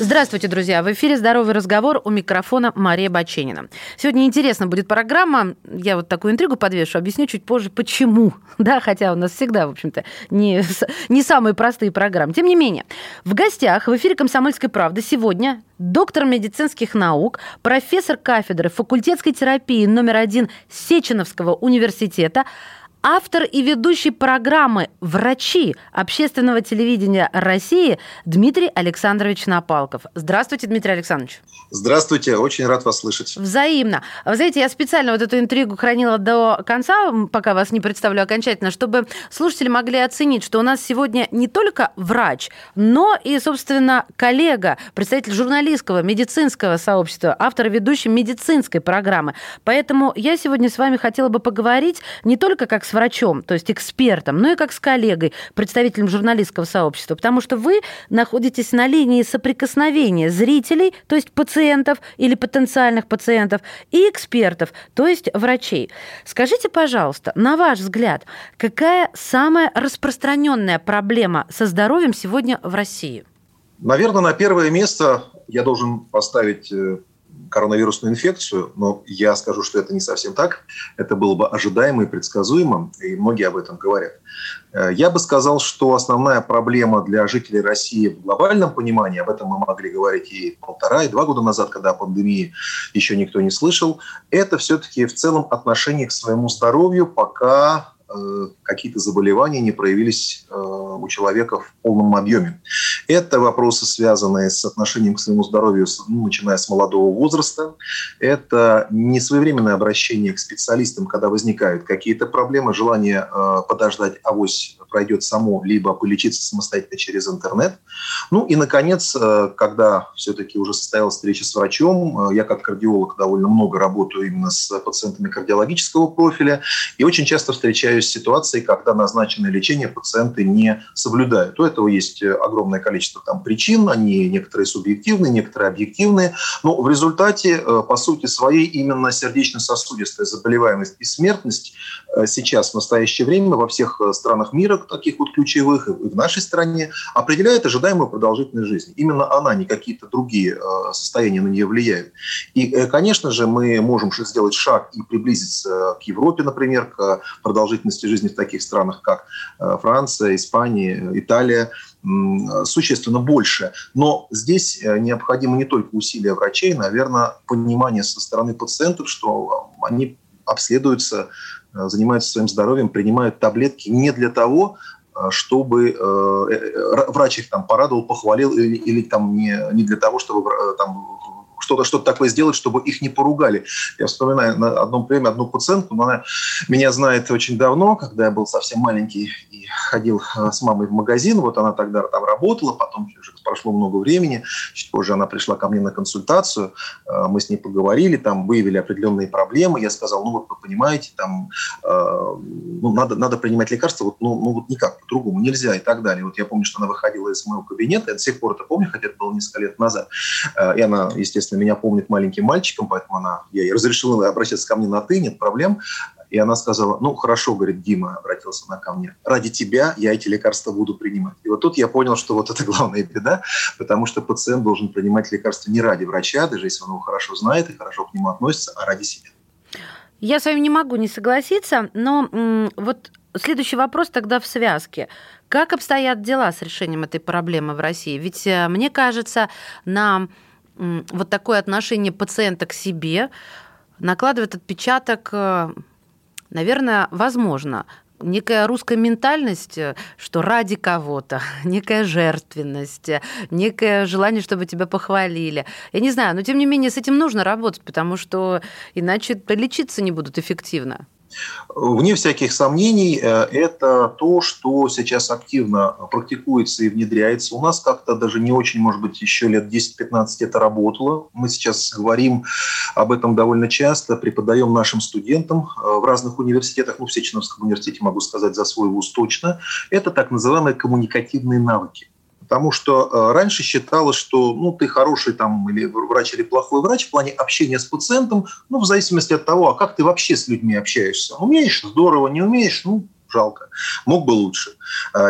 Здравствуйте, друзья. В эфире «Здоровый разговор», у микрофона Мария Баченина. Сегодня интересна будет программа. Я вот такую интригу подвешу, объясню чуть позже, почему. Да, хотя у нас всегда, в общем-то, не самые простые программы. Тем не менее, в гостях в эфире «Комсомольской правды» сегодня доктор медицинских наук, профессор кафедры факультетской терапии №1 Сеченовского университета, автор и ведущий программы «Врачи» Общественного телевидения России Дмитрий Александрович Напалков. Здравствуйте, Дмитрий Александрович. Здравствуйте, очень рад вас слышать. Взаимно. Вы знаете, я специально вот эту интригу хранила до конца, пока вас не представлю окончательно, чтобы слушатели могли оценить, что у нас сегодня не только врач, но и, собственно, коллега, представитель журналистского, медицинского сообщества, автор и ведущий медицинской программы. Поэтому я сегодня с вами хотела бы поговорить не только как с врачом, то есть экспертом, но и как с коллегой, представителем журналистского сообщества, потому что вы находитесь на линии соприкосновения зрителей, то есть пациентов или потенциальных пациентов, и экспертов, то есть врачей. Скажите, пожалуйста, на ваш взгляд, какая самая распространенная проблема со здоровьем сегодня в России? Наверное, на первое место я должен поставить коронавирусную инфекцию, но я скажу, что это не совсем так. Это было бы ожидаемо и предсказуемо, и многие об этом говорят. Я бы сказал, что основная проблема для жителей России в глобальном понимании, об этом мы могли говорить и полтора, и два года назад, когда о пандемии еще никто не слышал, это все-таки в целом отношение к своему здоровью, пока какие-то заболевания не проявились у человека в полном объеме. Это вопросы, связанные с отношением к своему здоровью, начиная с молодого возраста. Это несвоевременное обращение к специалистам, когда возникают какие-то проблемы, желание подождать, авось пройдет само, либо полечиться самостоятельно через интернет. Ну и, наконец, когда все-таки уже состоялась встреча с врачом, я как кардиолог довольно много работаю именно с пациентами кардиологического профиля, и очень часто встречаюсь ситуации, когда назначенное лечение пациенты не соблюдают. У этого есть огромное количество причин, они некоторые субъективные, некоторые объективные, но в результате, по сути своей, именно сердечно-сосудистая заболеваемость и смертность сейчас, в настоящее время, во всех странах мира, таких вот ключевых, и в нашей стране, определяет ожидаемую продолжительность жизни. Именно она, не какие-то другие состояния на нее влияют. И, конечно же, мы можем сделать шаг и приблизиться к Европе, например, к продолжительности жизни в таких странах, как Франция, Испания, Италия, существенно больше. Но здесь необходимо не только усилия врачей, наверное, понимание со стороны пациентов, что они обследуются, занимаются своим здоровьем, принимают таблетки не для того, чтобы врач их порадовал, похвалил, или не для того, чтобы что-то такое сделать, чтобы их не поругали. Я вспоминаю на одно время одну пациентку, но она меня знает очень давно, когда я был совсем маленький и ходил с мамой в магазин. Вот она тогда там работала, потом уже прошло много времени. Чуть позже она пришла ко мне на консультацию, мы с ней поговорили, выявили определенные проблемы. Я сказал, вы понимаете, надо принимать лекарства, никак, по-другому нельзя и так далее. Вот я помню, что она выходила из моего кабинета, я до сих пор это помню, хотя это было несколько лет назад. И она, естественно, меня помнит маленьким мальчиком, поэтому я ей разрешила обращаться ко мне на «ты», нет проблем. И она сказала, хорошо, говорит, Дима, обратилась она ко мне, ради тебя я эти лекарства буду принимать. И вот тут я понял, что вот это главная беда, потому что пациент должен принимать лекарства не ради врача, даже если он его хорошо знает и хорошо к нему относится, а ради себя. Я с вами не могу не согласиться, но вот следующий вопрос тогда в связке. Как обстоят дела с решением этой проблемы в России? Ведь, мне кажется, на вот такое отношение пациента к себе накладывает отпечаток, наверное, возможно, некая русская ментальность, что ради кого-то, некая жертвенность, некое желание, чтобы тебя похвалили. Я не знаю, но тем не менее с этим нужно работать, потому что иначе лечиться не будут эффективно. Вне всяких сомнений, это то, что сейчас активно практикуется и внедряется. У нас как-то даже не очень, может быть, еще лет 10-15 это работало. Мы сейчас говорим об этом довольно часто, преподаем нашим студентам в разных университетах, в Сеченовском университете, могу сказать, за свой вуз точно. Это так называемые коммуникативные навыки. Потому что раньше считалось, что ты хороший там, или врач, или плохой врач в плане общения с пациентом, в зависимости от того, а как ты вообще с людьми общаешься. Умеешь – здорово, не умеешь – жалко. Мог бы лучше.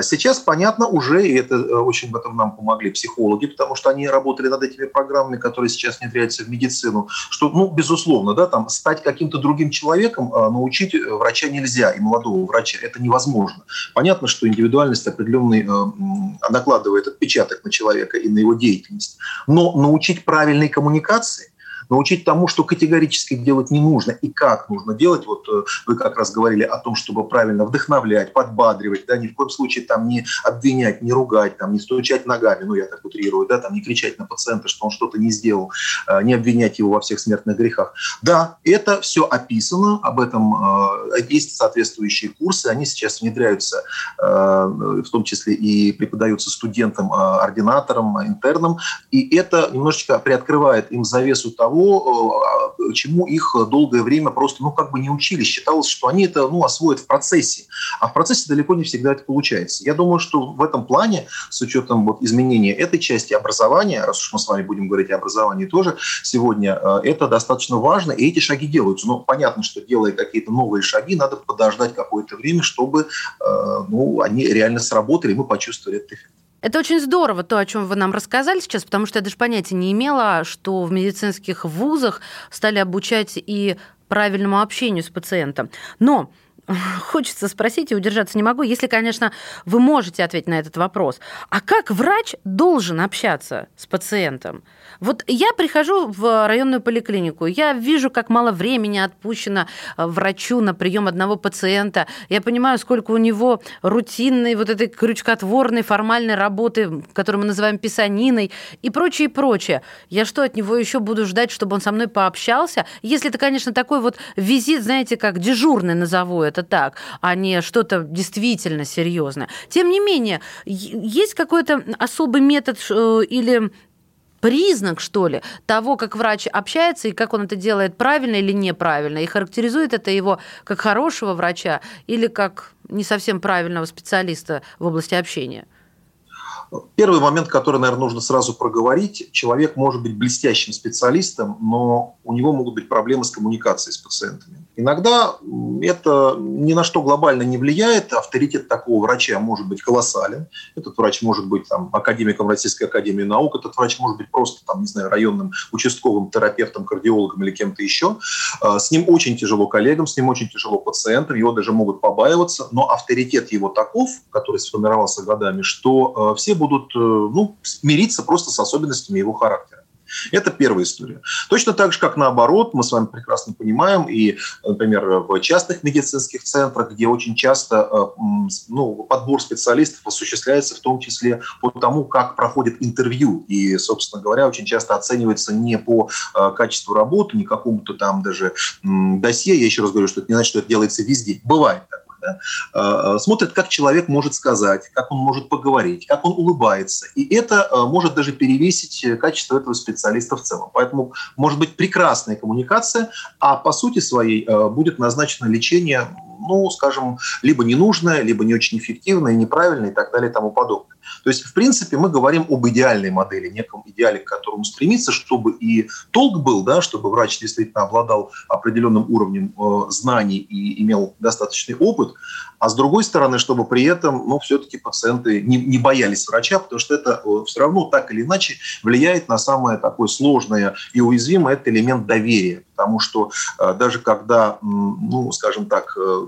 Сейчас, понятно, уже, и это очень в этом нам помогли психологи, потому что они работали над этими программами, которые сейчас внедряются в медицину, что, безусловно, там, стать каким-то другим человеком научить врача нельзя, и молодого врача это невозможно. Понятно, что индивидуальность определенный накладывает отпечаток на человека и на его деятельность. Но научить правильной коммуникации, научить тому, что категорически делать не нужно и как нужно делать. Вот вы как раз говорили о том, чтобы правильно вдохновлять, подбадривать, ни в коем случае там не обвинять, не ругать, не стучать ногами, я так утрирую, там не кричать на пациента, что он что-то не сделал, не обвинять его во всех смертных грехах. Да, это все описано, об этом есть соответствующие курсы, они сейчас внедряются, в том числе и преподаются студентам, ординаторам, интернам, и это немножечко приоткрывает им завесу того, чему их долгое время просто не учили. Считалось, что они это освоят в процессе. А в процессе далеко не всегда это получается. Я думаю, что в этом плане, с учетом изменения этой части образования, раз уж мы с вами будем говорить о образовании тоже сегодня, это достаточно важно, и эти шаги делаются. Но понятно, что делая какие-то новые шаги, надо подождать какое-то время, чтобы они реально сработали, и мы почувствовали этот эффект. Это очень здорово, то, о чем вы нам рассказали сейчас, потому что я даже понятия не имела, что в медицинских вузах стали обучать и правильному общению с пациентом. Но хочется спросить, и удержаться не могу, если, конечно, вы можете ответить на этот вопрос. А как врач должен общаться с пациентом? Вот я прихожу в районную поликлинику, я вижу, как мало времени отпущено врачу на прием одного пациента. Я понимаю, сколько у него рутинной, этой крючкотворной, формальной работы, которую мы называем писаниной, и прочее, прочее. Я что, от него еще буду ждать, чтобы он со мной пообщался? Если это, конечно, такой визит, знаете, как дежурный, назову это так, а не что-то действительно серьезное. Тем не менее, есть какой-то особый метод или признак, что ли, того, как врач общается и как он это делает правильно или неправильно, и характеризует это его как хорошего врача или как не совсем правильного специалиста в области общения? Первый момент, который, наверное, нужно сразу проговорить. Человек может быть блестящим специалистом, но у него могут быть проблемы с коммуникацией с пациентами. Иногда это ни на что глобально не влияет. Авторитет такого врача может быть колоссален. Этот врач может быть академиком Российской академии наук, этот врач может быть просто, районным участковым терапевтом, кардиологом или кем-то еще. С ним очень тяжело коллегам, с ним очень тяжело пациентам, его даже могут побаиваться. Но авторитет его таков, который сформировался годами, что все будут мириться просто с особенностями его характера. Это первая история. Точно так же, как наоборот, мы с вами прекрасно понимаем, и, например, в частных медицинских центрах, где очень часто подбор специалистов осуществляется в том числе по тому, как проходит интервью. И, собственно говоря, очень часто оценивается не по качеству работы, не какому-то даже досье. Я еще раз говорю, что это не значит, что это делается везде. Бывает так. Смотрят, как человек может сказать, как он может поговорить, как он улыбается. И это может даже перевесить качество этого специалиста в целом. Поэтому может быть прекрасная коммуникация, а по сути своей будет назначено лечение, либо ненужное, либо не очень эффективное, неправильное и так далее и тому подобное. То есть, в принципе, мы говорим об идеальной модели, неком идеале, к которому стремиться, чтобы и толк был, чтобы врач действительно обладал определенным уровнем знаний и имел достаточный опыт, а с другой стороны, чтобы при этом, все-таки пациенты не боялись врача, потому что это все равно так или иначе влияет на самое такое сложное и уязвимое, это элемент доверия. Потому что даже когда,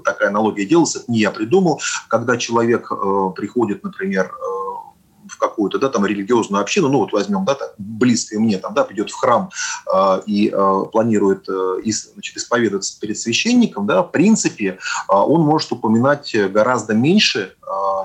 такая аналогия делалась, это не я придумал, когда человек приходит, например, в какую-то религиозную общину, возьмем, близкое мне, придет в храм и планирует исповедаться перед священником, в принципе, он может упоминать гораздо меньше,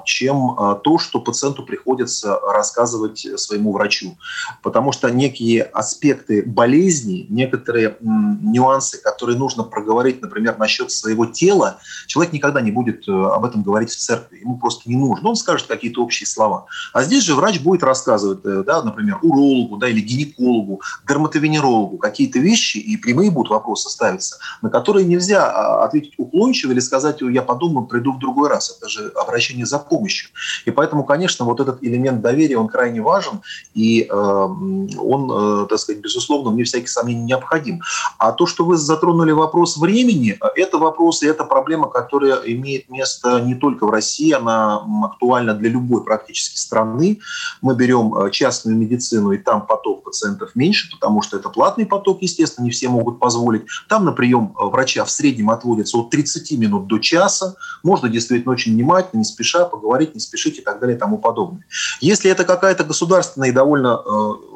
чем то, что пациенту приходится рассказывать своему врачу. Потому что некие аспекты болезни, некоторые нюансы, которые нужно проговорить, например, насчет своего тела, человек никогда не будет об этом говорить в церкви. Ему просто не нужно. Он скажет какие-то общие слова. А здесь же врач будет рассказывать, да, например, урологу, да, или гинекологу, дерматовенерологу какие-то вещи, и прямые будут вопросы ставиться, на которые нельзя ответить уклончиво или сказать: я подумаю, приду в другой раз. Это же обращение за помощью. И поэтому, конечно, вот этот элемент доверия, он крайне важен, и он, так сказать, безусловно, мне всякие сомнения необходим. А то, что вы затронули вопрос времени, это вопрос и это проблема, которая имеет место не только в России, она актуальна для любой практически страны. Мы берем частную медицину, и там поток пациентов меньше, потому что это платный поток, естественно, не все могут позволить. Там на прием врача в среднем отводится от 30 минут до часа. Можно действительно очень внимательно, не спеша поговорить, не спешить и так далее и тому подобное. Если это какая-то государственная и довольно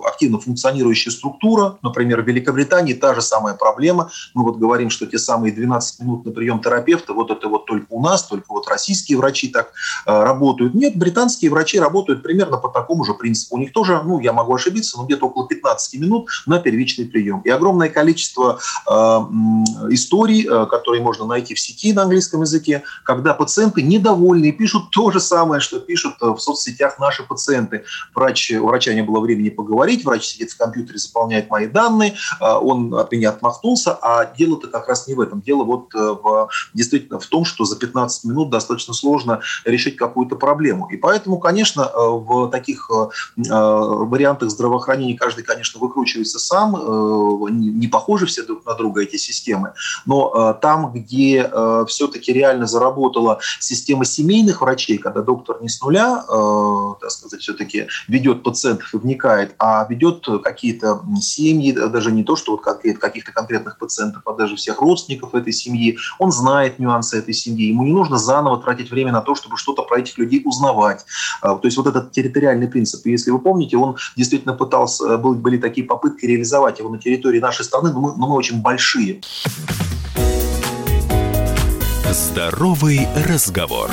активно функционирующая структура, например, в Великобритании та же самая проблема. Мы вот говорим, что те самые 12 минут на прием терапевта, вот это вот только у нас, только вот российские врачи так работают. Нет, британские врачи работают примерно по такому же принципу. У них тоже, ну, я могу ошибиться, но где-то около 15 минут на первичный прием. И огромное количество историй, которые можно найти в сети на английском языке, когда пациенты недовольны и пишут то же самое, что пишут в соцсетях наши пациенты. У врача не было времени поговорить, врач сидит в компьютере, заполняет мои данные, он от меня отмахнулся, а дело-то как раз не в этом. Дело вот действительно в том, что за 15 минут достаточно сложно решить какую-то проблему. И поэтому, конечно, в таких вариантах здравоохранения каждый, конечно, выкручивается сам, не похожи все друг на друга эти системы, но там, где все-таки реально заработала система семейных врачей, когда доктор не с нуля, так сказать, все-таки ведет пациентов и вникает, а ведет какие-то семьи, даже не то, что вот каких-то конкретных пациентов, а даже всех родственников этой семьи, он знает нюансы этой семьи, ему не нужно заново тратить время на то, чтобы что-то про этих людей узнавать. То есть вот этот территориальный принцип, если вы помните, он действительно пытался, были такие попытки реализовать его на территории нашей страны, но мы очень большие. Здоровый разговор.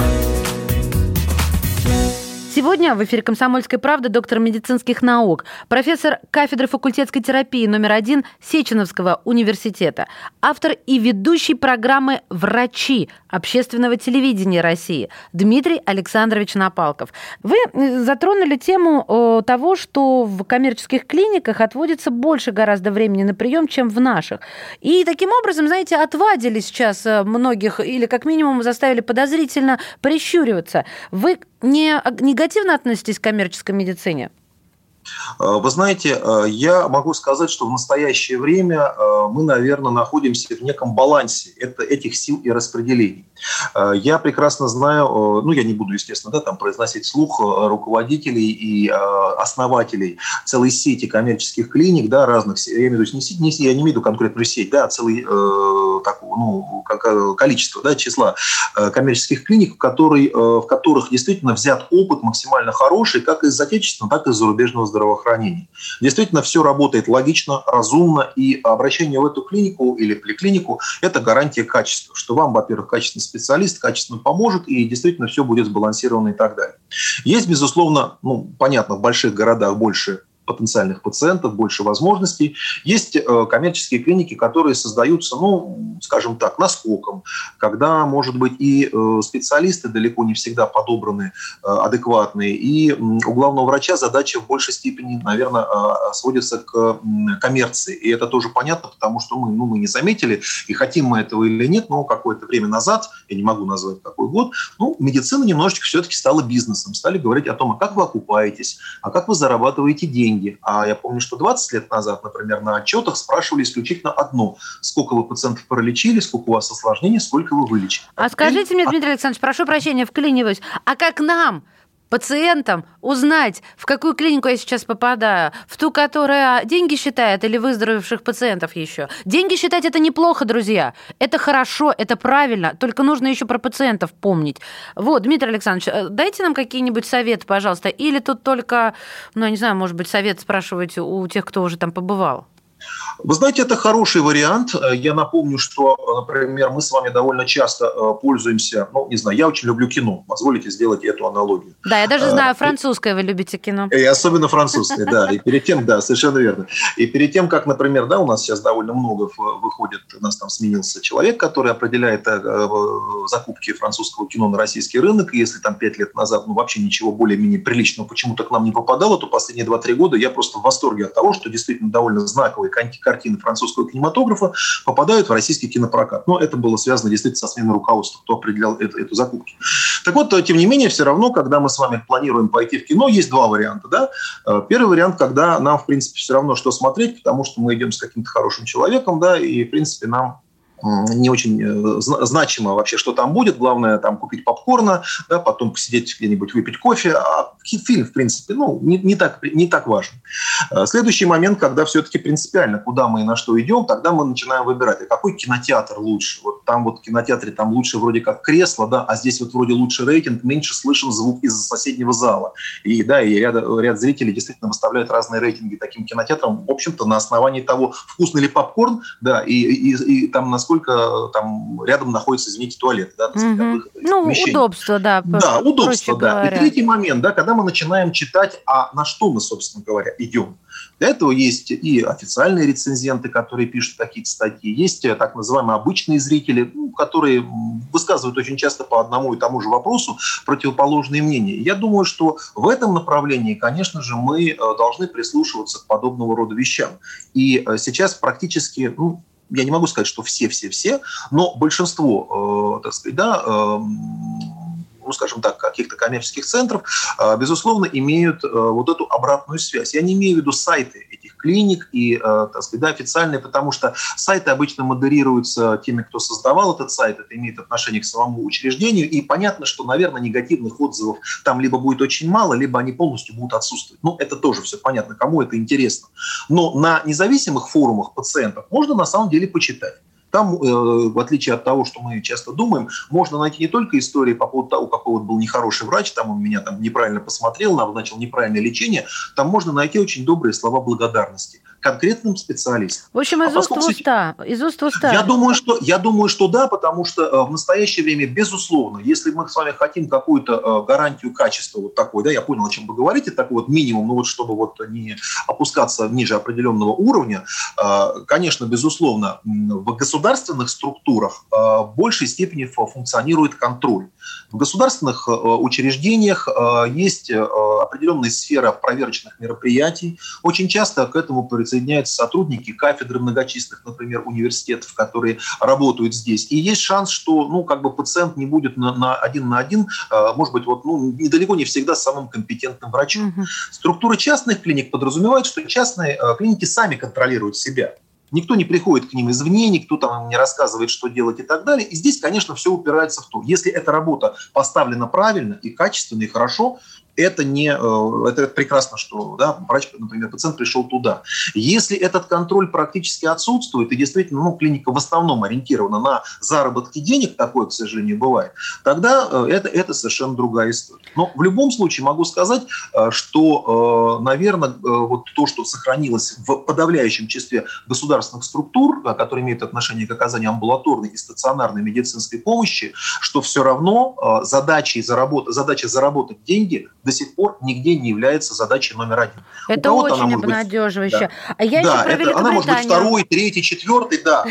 Сегодня в эфире «Комсомольской правды» доктор медицинских наук, профессор кафедры факультетской терапии №1 Сеченовского университета, автор и ведущий программы «Врачи» Общественного телевидения России Дмитрий Александрович Напалков. Вы затронули тему того, что в коммерческих клиниках отводится больше гораздо времени на прием, чем в наших. И таким образом, знаете, отвадили сейчас многих или как минимум заставили подозрительно прищуриваться. Вы не негативно относитесь к коммерческой медицине? Вы знаете, я могу сказать, что в настоящее время мы, наверное, находимся в неком балансе этих сил и распределений. Я прекрасно знаю, я не буду, естественно, там произносить вслух руководителей и основателей целой сети коммерческих клиник, да, разных, я имею в виду, я не имею в виду конкретную сеть, да, целое количество, да, числа коммерческих клиник, в которых действительно взят опыт максимально хороший, как из отечественного, так и из зарубежного здравоохранения. Действительно, все работает логично, разумно, и обращение в эту клинику или поликлинику – это гарантия качества, что вам, во-первых, качественный специалист качественно поможет, и действительно все будет сбалансировано и так далее. Есть, безусловно, понятно, в больших городах больше потенциальных пациентов, больше возможностей. Есть коммерческие клиники, которые создаются, скажем так, наскоком, когда, может быть, и специалисты далеко не всегда подобраны адекватные, и у главного врача задача в большей степени, наверное, сводится к коммерции. И это тоже понятно, потому что мы не заметили, и хотим мы этого или нет, но какое-то время назад, я не могу назвать какой год, медицина немножечко все-таки стала бизнесом. Стали говорить о том, а как вы окупаетесь, а как вы зарабатываете деньги. А я помню, что 20 лет назад, например, на отчетах спрашивали исключительно одно. Сколько вы пациентов пролечили, сколько у вас осложнений, сколько вы вылечили. А скажите мне, Дмитрий Александрович, прошу прощения, вклиниваюсь, а как нам, пациентам, узнать, в какую клинику я сейчас попадаю? В ту, которая деньги считает, или выздоровевших пациентов еще? Деньги считать – это неплохо, друзья. Это хорошо, это правильно. Только нужно еще про пациентов помнить. Вот, Дмитрий Александрович, дайте нам какие-нибудь советы, пожалуйста. Или тут только, может быть, совет спрашивать у тех, кто уже там побывал. Вы знаете, это хороший вариант. Я напомню, что, например, мы с вами довольно часто пользуемся, я очень люблю кино. Позволите сделать эту аналогию. Да, я даже знаю, французское вы любите кино. И особенно французское, да. И перед тем, да, совершенно верно. И перед тем, как, например, да, у нас сейчас довольно много выходит, у нас там сменился человек, который определяет закупки французского кино на российский рынок. И если там 5 лет назад вообще ничего более-менее приличного почему-то к нам не попадало, то последние 2-3 года я просто в восторге от того, что действительно довольно знаковые картины французского кинематографа попадают в российский кинопрокат. Но это было связано действительно со сменой руководства, кто определял эту закупку. Так вот, тем не менее, все равно, когда мы с вами планируем пойти в кино, есть два варианта. Да? Первый вариант, когда нам, в принципе, все равно, что смотреть, потому что мы идем с каким-то хорошим человеком, да, и, в принципе, нам не очень значимо вообще, что там будет. Главное, там купить попкорна, да, потом посидеть где-нибудь, выпить кофе. А фильм, в принципе, не так важен. Следующий момент, когда все-таки принципиально, куда мы и на что идем, тогда мы начинаем выбирать, а какой кинотеатр лучше. Вот там вот в кинотеатре там лучше вроде как кресло, да, а здесь вот вроде лучше рейтинг, меньше слышен звук из-за соседнего зала. И, да, и ряд зрителей действительно выставляют разные рейтинги таким кинотеатрам, в общем-то, на основании того, вкусный ли попкорн, да, и там насколько там рядом находится, извините, туалет. Да, удобство, да. Да, удобство, да. Говоря. И третий момент, да, когда мы начинаем читать, а на что мы, собственно говоря, идем. Для этого есть и официальные рецензенты, которые пишут какие-то статьи, есть так называемые обычные зрители, которые высказывают очень часто по одному и тому же вопросу противоположные мнения. Я думаю, что в этом направлении, конечно же, мы должны прислушиваться к подобного рода вещам. И сейчас практически... я не могу сказать, что все, но большинство, каких-то коммерческих центров, безусловно, имеют вот эту обратную связь. Я не имею в виду сайты этих клиник и, официальные, потому что сайты обычно модерируются теми, кто создавал этот сайт, это имеет отношение к самому учреждению, и понятно, что, наверное, негативных отзывов там либо будет очень мало, либо они полностью будут отсутствовать. Это тоже все понятно, кому это интересно. Но на независимых форумах пациентов можно на самом деле почитать. Там, в отличие от того, что мы часто думаем, можно найти не только истории по поводу того, какой вот был нехороший врач, там он меня там неправильно посмотрел, назначил неправильное лечение, там можно найти очень добрые слова благодарности конкретным специалистам. В общем, из уст в уста. Я думаю, что да, потому что в настоящее время, безусловно, если мы с вами хотим какую-то гарантию качества вот такой, да, я понял, о чем вы говорите, такой вот минимум, чтобы не опускаться ниже определенного уровня, конечно, безусловно, в государственных структурах в большей степени функционирует контроль. В государственных учреждениях есть определенные сферы проверочных мероприятий. Очень часто к этому присоединяются сотрудники кафедры многочисленных, например, университетов, которые работают здесь. И есть шанс, что пациент не будет один на один, может быть, недалеко не всегда самым компетентным врачом. Угу. Структура частных клиник подразумевает, что частные клиники сами контролируют себя. Никто не приходит к ним извне, никто там им не рассказывает, что делать и так далее. И здесь, конечно, все упирается в то, если эта работа поставлена правильно и качественно, и хорошо, это прекрасно, что врач, например, пациент пришел туда. Если этот контроль практически отсутствует, и действительно клиника в основном ориентирована на заработки денег, такое, к сожалению, бывает, тогда это совершенно другая история. Но в любом случае могу сказать, что, наверное, то, что сохранилось в подавляющем числе государственных структур, которые имеют отношение к оказанию амбулаторной и стационарной медицинской помощи, что все равно задача заработать деньги – до сих пор нигде не является задачей номер один. Это очень обнадеживающе. Она может быть второй, третий, четвертый, да,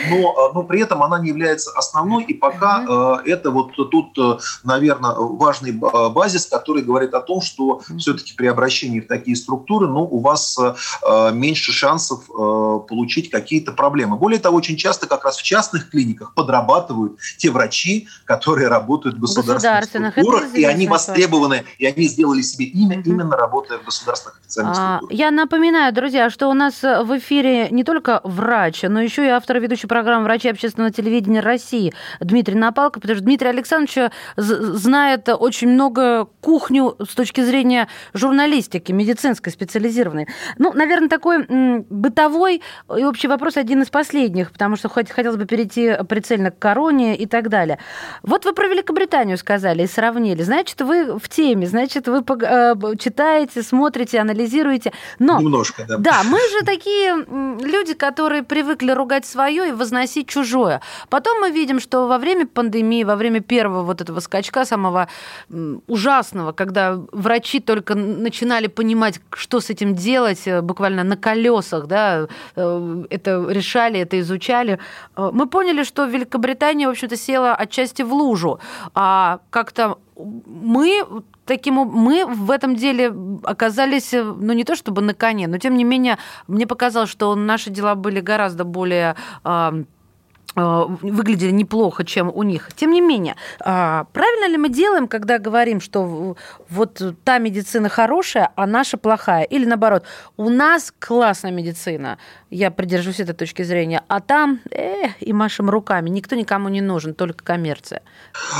но при этом она не является основной, и пока это наверное, важный базис, который говорит о том, что все-таки при обращении в такие структуры, у вас меньше шансов получить какие-то проблемы. Более того, очень часто как раз в частных клиниках подрабатывают те врачи, которые работают в государственных структурах, и они востребованы, и они сделали себе имя, именно работая в государственных официальных структурах. Я напоминаю, друзья, что у нас в эфире не только врач, но еще и автор ведущей программы «Врачи» общественного телевидения России Дмитрий Напалков, потому что Дмитрий Александрович знает очень много кухню с точки зрения журналистики, медицинской, специализированной. Наверное, такой бытовой и общий вопрос один из последних, потому что хотелось бы перейти прицельно к короне и так далее. Вы про Великобританию сказали и сравнили. Значит, вы в теме, вы читаете, смотрите, анализируете. Но, немножко, да. Да, мы же такие люди, которые привыкли ругать свое и возносить чужое. Потом мы видим, что во время пандемии, во время первого вот этого скачка самого ужасного, когда врачи только начинали понимать, что с этим делать, буквально на колесах, да, это решали, это изучали, мы поняли, что Великобритания, в общем-то, села отчасти в лужу. А как-то мы в этом деле оказались, ну, не то чтобы на коне, но, тем не менее, мне показалось, что наши дела были гораздо более... выглядели неплохо, чем у них. Тем не менее, правильно ли мы делаем, когда говорим, что вот та медицина хорошая, а наша плохая? Или наоборот, у нас классная медицина, я придерживаюсь этой точки зрения, а там и машем руками, никто никому не нужен, только коммерция.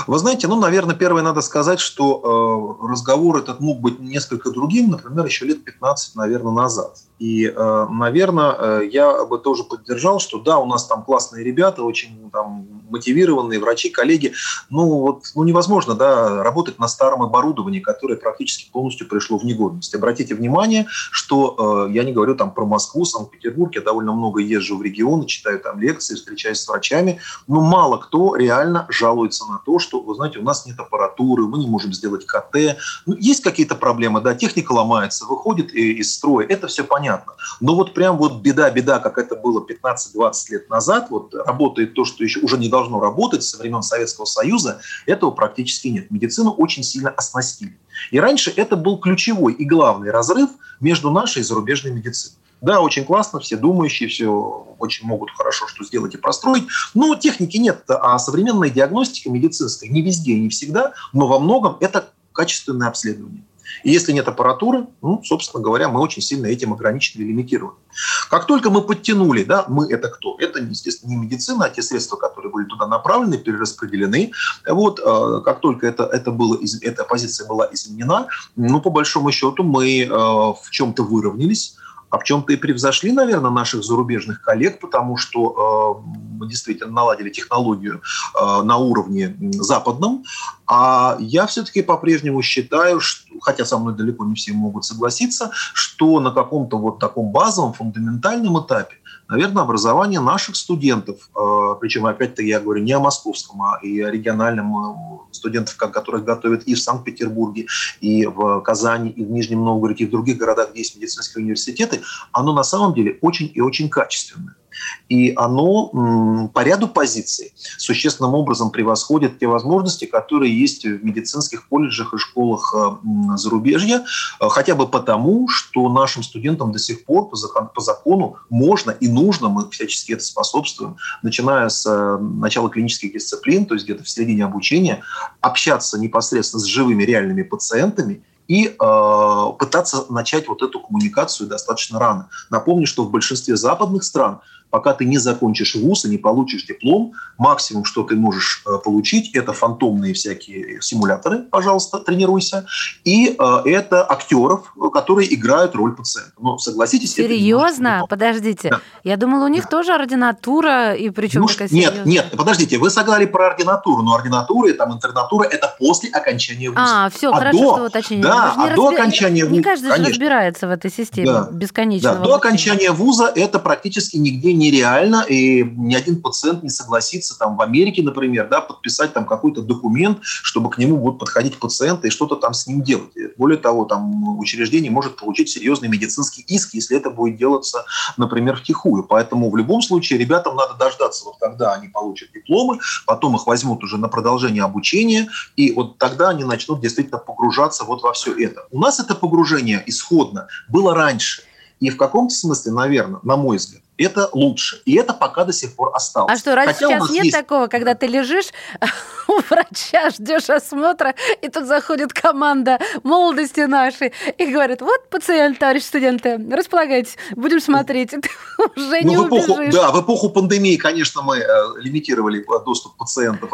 Вы знаете, ну, наверное, первое надо сказать, что разговор этот мог быть несколько другим, например, еще лет 15, наверное, назад. И, наверное, я бы тоже поддержал, что да, у нас там классные ребята, очень там мотивированные врачи, коллеги. Ну, невозможно, да, работать на старом оборудовании, которое практически полностью пришло в негодность. Обратите внимание, что я не говорю там про Москву, Санкт-Петербург, я довольно много езжу в регионы, читаю там лекции, встречаюсь с врачами, но мало кто реально жалуется на то, что, вы знаете, у нас нет аппаратуры, мы не можем сделать КТ. Ну, есть какие-то проблемы, да, техника ломается, выходит из строя, это все понятно. Но вот прям вот беда-беда, как это было 15-20 лет назад, вот работает то, что еще уже не должно работать со времен Советского Союза, этого практически нет. Медицину очень сильно оснастили. И раньше это был ключевой и главный разрыв между нашей и зарубежной медициной. Да, очень классно, все думающие, все очень могут хорошо что сделать и простроить, но техники нет, а современная диагностика медицинская не везде и не всегда, но во многом это качественное обследование. И если нет аппаратуры, ну, собственно говоря, мы очень сильно этим ограничены и лимитированы. Как только мы подтянули, да, мы это кто? Это, естественно, не медицина, а те средства, которые были туда направлены, перераспределены. Вот, как только эта позиция была изменена, ну, по большому счету, мы в чем-то выровнялись, а в чем-то и превзошли, наверное, наших зарубежных коллег, потому что мы действительно наладили технологию на уровне западном. А я все-таки по-прежнему считаю, что, хотя со мной далеко не все могут согласиться, что на каком-то вот таком базовом, фундаментальном этапе, наверное, образование наших студентов, причем, опять-таки, я говорю не о московском, а и о региональном, студентов, которых готовят и в Санкт-Петербурге, и в Казани, и в Нижнем Новгороде, и в других городах, где есть медицинские университеты, оно на самом деле очень и очень качественное. И оно по ряду позиций существенным образом превосходит те возможности, которые есть в медицинских колледжах и школах зарубежья, хотя бы потому, что нашим студентам до сих пор по закону можно и нужно, мы всячески это способствуем, начиная с начала клинических дисциплин, то есть где-то в середине обучения, общаться непосредственно с живыми реальными пациентами и пытаться начать вот эту коммуникацию достаточно рано. Напомню, что в большинстве западных стран, пока ты не закончишь вуз и не получишь диплом, максимум, что ты можешь получить, это фантомные всякие симуляторы, пожалуйста, тренируйся, и это актеров, которые играют роль пациента. Но согласитесь... Серьезно? Это подождите. Да. Я думала, у них тоже ординатура, и причем такая серьезная. Нет, подождите, вы сказали про ординатуру, но ординатура и там интернатура — это после окончания вуза. Все, хорошо, что вы уточнили. Да, до окончания вуза... Не каждый же разбирается в этой системе бесконечного. Да, до окончания вуза это практически нигде нереально, и ни один пациент не согласится там в Америке, например, да, подписать там какой-то документ, чтобы к нему будут подходить пациенты и что-то там с ним делать. Более того, там учреждение может получить серьезный медицинский иск, если это будет делаться, например, втихую. Поэтому в любом случае ребятам надо дождаться, вот когда они получат дипломы, потом их возьмут уже на продолжение обучения, и вот тогда они начнут действительно погружаться вот во все это. У нас это погружение исходно было раньше, и в каком-то смысле, наверное, на мой взгляд, это лучше. И это пока до сих пор осталось. А что, раньше сейчас нет такого, когда ты лежишь у врача, ждешь осмотра, и тут заходит команда молодости нашей и говорит: вот пациент, товарищ студенты, располагайтесь, будем смотреть. Ты уже не убежишь. Да, в эпоху пандемии, конечно, мы лимитировали доступ пациентов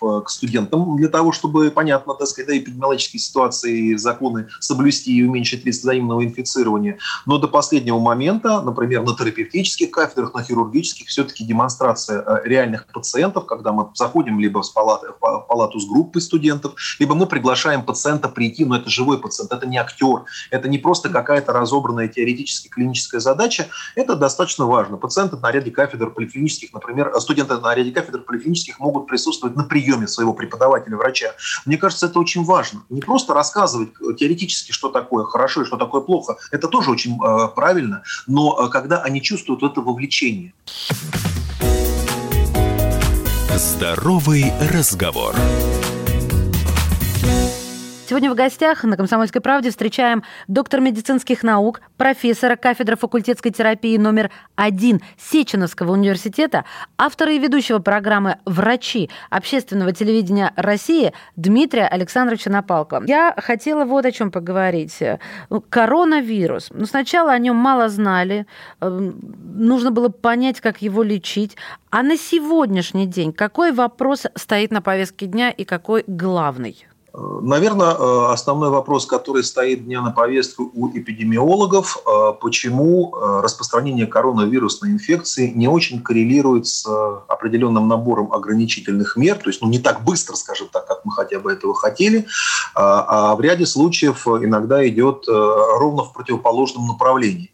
к студентам для того, чтобы, понятно, так сказать, да, эпидемиологические ситуации, законы соблюсти и уменьшить риск взаимного инфицирования. Но до последнего момента, например, на терапевтических кафедрах, на хирургических все-таки демонстрация реальных пациентов, когда мы заходим либо в палату с группой студентов, либо мы приглашаем пациента прийти, но это живой пациент, это не актер, это не просто какая-то разобранная теоретически клиническая задача, это достаточно важно. Пациенты на ряде кафедр поликлинических, например, студенты на ряде кафедр поликлинических могут присутствовать на приеме своего преподавателя-врача. Мне кажется, это очень важно. Не просто рассказывать теоретически, что такое хорошо и что такое плохо, это тоже очень правильно, но когда они чувствуют это вовлечение. Здоровый разговор. Сегодня в гостях на «Комсомольской правде» встречаем доктора медицинских наук, профессора кафедры факультетской терапии номер 1 Сеченовского университета, автора и ведущего программы «Врачи» Общественного телевидения России Дмитрия Александровича Напалкова. Я хотела вот о чем поговорить. Коронавирус. Сначала о нем мало знали, нужно было понять, как его лечить. А на сегодняшний день какой вопрос стоит на повестке дня и какой главный? Наверное, основной вопрос, который стоит дня на повестке у эпидемиологов, почему распространение коронавирусной инфекции не очень коррелирует с определенным набором ограничительных мер, то есть не так быстро, скажем так, как мы хотя бы этого хотели, а в ряде случаев иногда идет ровно в противоположном направлении.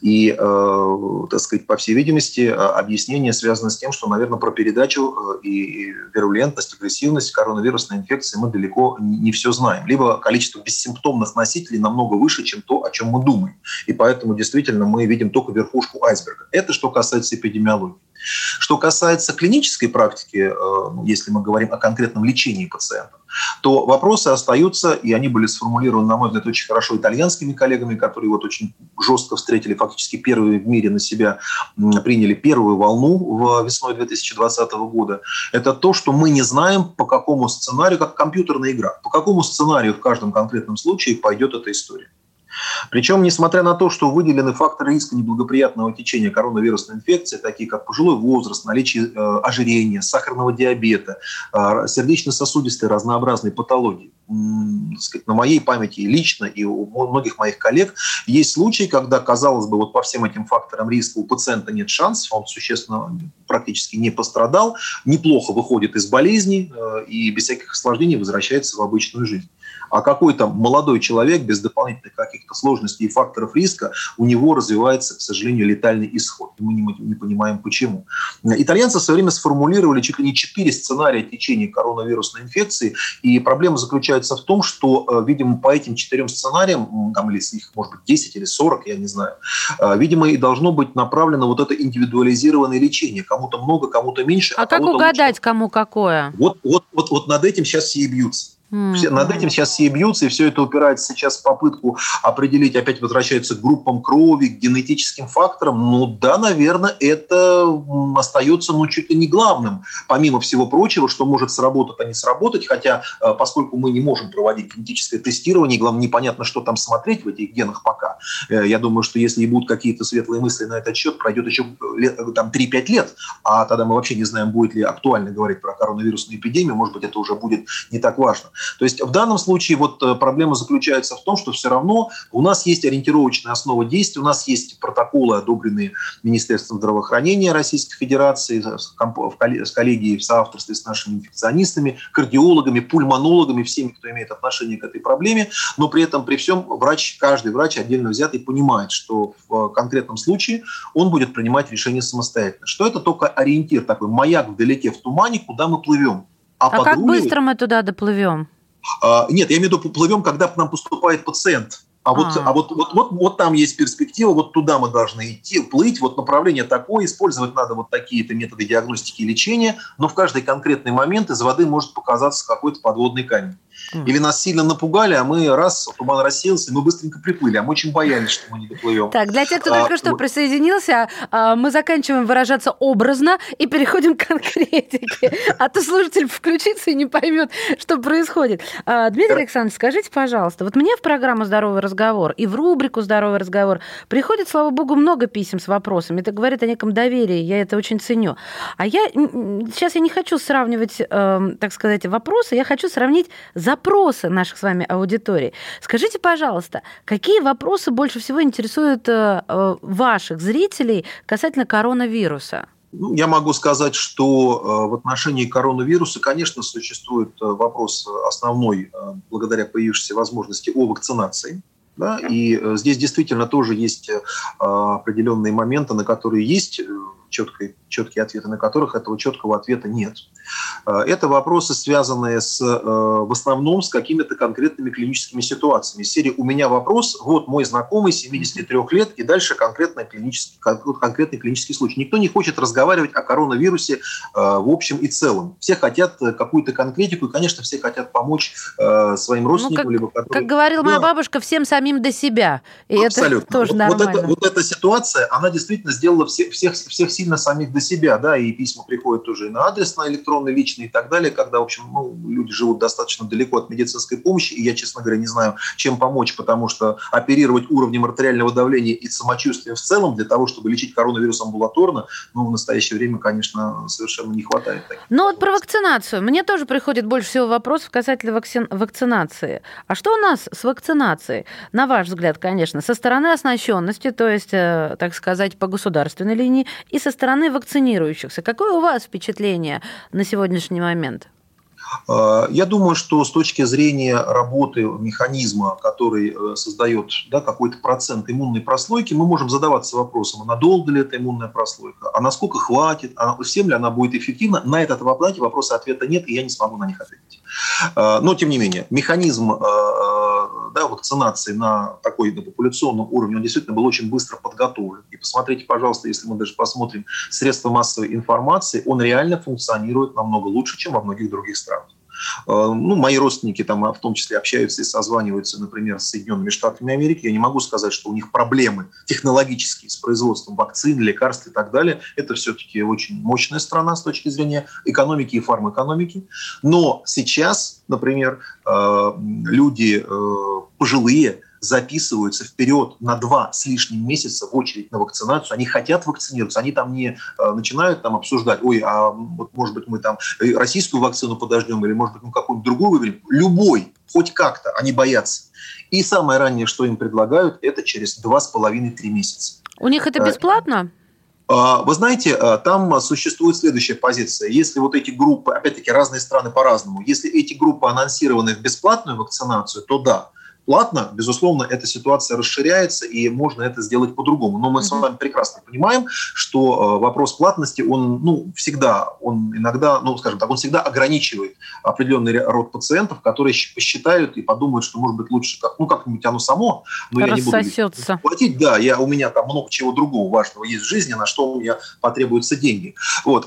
И, так сказать, по всей видимости, объяснение связано с тем, что, наверное, про передачу и вирулентность, агрессивность коронавирусной инфекции мы далеко не все знаем. Либо количество бессимптомных носителей намного выше, чем то, о чем мы думаем. И поэтому, действительно, мы видим только верхушку айсберга. Это что касается эпидемиологии. Что касается клинической практики, если мы говорим о конкретном лечении пациентов, то вопросы остаются, и они были сформулированы, на мой взгляд, очень хорошо итальянскими коллегами, которые вот очень жестко встретили, фактически первые в мире на себя приняли первую волну весной 2020 года. Это то, что мы не знаем, по какому сценарию, как компьютерная игра, по какому сценарию в каждом конкретном случае пойдет эта история. Причем, несмотря на то, что выделены факторы риска неблагоприятного течения коронавирусной инфекции, такие как пожилой возраст, наличие ожирения, сахарного диабета, сердечно-сосудистой разнообразной патологии, на моей памяти и лично, и у многих моих коллег есть случаи, когда, казалось бы, вот по всем этим факторам риска у пациента нет шансов, он существенно практически не пострадал, неплохо выходит из болезни и без всяких осложнений возвращается в обычную жизнь. А какой-то молодой человек без дополнительных каких-то сложностей и факторов риска, у него развивается, к сожалению, летальный исход. И мы не понимаем, почему. Итальянцы в свое время сформулировали чуть ли не 4 сценария течения коронавирусной инфекции. И проблема заключается в том, что, видимо, по этим 4 сценариям, там, или их, может быть, 10 или 40, я не знаю, видимо, и должно быть направлено вот это индивидуализированное лечение. Кому-то много, кому-то меньше. А как угадать, кому какое? Вот над этим сейчас все и бьются. Над этим сейчас все бьются, и все это упирается сейчас в попытку определить, опять возвращаются к группам крови, к генетическим факторам. Да, наверное, это остается чуть ли не главным, помимо всего прочего, что может сработать, а не сработать, хотя поскольку мы не можем проводить генетическое тестирование, главное, непонятно, что там смотреть в этих генах пока. Я думаю, что если и будут какие-то светлые мысли на этот счет, пройдет еще 3-5 лет, а тогда мы вообще не знаем, будет ли актуально говорить про коронавирусную эпидемию, может быть, это уже будет не так важно. То есть в данном случае вот проблема заключается в том, что все равно у нас есть ориентировочная основа действий, у нас есть протоколы, одобренные Министерством здравоохранения Российской Федерации с коллегией в соавторстве с нашими инфекционистами, кардиологами, пульмонологами, всеми, кто имеет отношение к этой проблеме, но при этом при всем каждый врач отдельно взятый понимает, что в конкретном случае он будет принимать решение самостоятельно. Что это только ориентир, такой маяк вдалеке в тумане, куда мы плывем. А как быстро мы туда доплывем? Нет, я имею в виду, плывем, когда к нам поступает пациент. Вот там есть перспектива, вот туда мы должны идти, плыть, вот направление такое, использовать надо вот такие-то методы диагностики и лечения, но в каждый конкретный момент из воды может показаться какой-то подводный камень. Или нас сильно напугали, а мы раз, туман рассеялся, и мы быстренько приплыли, а мы очень боялись, что мы не доплывем. Так, для тех, кто только что присоединился, мы заканчиваем выражаться образно и переходим к конкретике. А то слушатель включится и не поймет, что происходит. Дмитрий Александрович, скажите, пожалуйста, вот мне в программу «Здоровый разговор» и в рубрику «Здоровый разговор» приходит, слава богу, много писем с вопросами. Это говорит о неком доверии, я это очень ценю. А я сейчас не хочу сравнивать, так сказать, вопросы, я хочу сравнить запросы наших с вами аудиторий. Скажите, пожалуйста, какие вопросы больше всего интересуют ваших зрителей касательно коронавируса? Я могу сказать, что в отношении коронавируса, конечно, существует вопрос основной, благодаря появившейся возможности, о вакцинации. Да? И здесь действительно тоже есть определенные моменты, на которые есть четкие ответы, на которых этого четкого ответа нет. Это вопросы, связанные в основном с какими-то конкретными клиническими ситуациями. В серии «У меня вопрос, вот мой знакомый, 73 лет», и дальше конкретный клинический случай. Никто не хочет разговаривать о коронавирусе в общем и целом. Все хотят какую-то конкретику, и, конечно, все хотят помочь своим родственникам. Как говорила моя бабушка, всем самим до себя. И абсолютно. Это тоже нормально. Вот эта ситуация, она действительно сделала всех сильно самих до себя, да, и письма приходят уже и на адрес, на электронный, личный и так далее, когда, в общем, люди живут достаточно далеко от медицинской помощи, и я, честно говоря, не знаю, чем помочь, потому что оперировать уровнем артериального давления и самочувствием в целом для того, чтобы лечить коронавирус амбулаторно, в настоящее время, конечно, совершенно не хватает. Ну вот про вакцинацию. Мне тоже приходит больше всего вопросов касательно вакцинации. А что у нас с вакцинацией, на ваш взгляд, конечно, со стороны оснащенности, то есть, так сказать, по государственной линии, и со стороны вакцинирующихся? Какое у вас впечатление на сегодняшний момент? Я думаю, что с точки зрения работы механизма, который создает, да, какой-то процент иммунной прослойки, мы можем задаваться вопросом, а надолго ли эта иммунная прослойка, а насколько хватит, а всем ли она будет эффективна. На этот вопрос ответа нет, и я не смогу на них ответить. Но, тем не менее, механизм вакцинации на такой популяционном уровне, он действительно был очень быстро подготовлен. И посмотрите, пожалуйста, если мы даже посмотрим средства массовой информации, он реально функционирует намного лучше, чем во многих других странах. Мои родственники там в том числе общаются и созваниваются, например, с Соединенными Штатами Америки. Я не могу сказать, что у них проблемы технологические с производством вакцин, лекарств и так далее. Это все-таки очень мощная страна с точки зрения экономики и фармэкономики. Но сейчас, например, люди пожилые записываются вперед на 2 с лишним месяца в очередь на вакцинацию. Они хотят вакцинироваться, они там не начинают там обсуждать, может быть, мы там российскую вакцину подождем, или, может быть, мы какую-нибудь другую выберем. Любой, хоть как-то, они боятся. И самое раннее, что им предлагают, это через 2,5-3 месяца. У них это бесплатно? Вы знаете, там существует следующая позиция. Если вот эти группы, опять-таки, разные страны по-разному, если эти группы анонсированы в бесплатную вакцинацию, то да. Платно, безусловно, эта ситуация расширяется, и можно это сделать по-другому. Но мы с вами прекрасно понимаем, что вопрос платности, он он всегда ограничивает определенный род пациентов, которые посчитают и подумают, что, может быть, лучше как-нибудь оно само, но я не буду платить. Да, у меня там много чего другого важного есть в жизни, на что у меня потребуются деньги.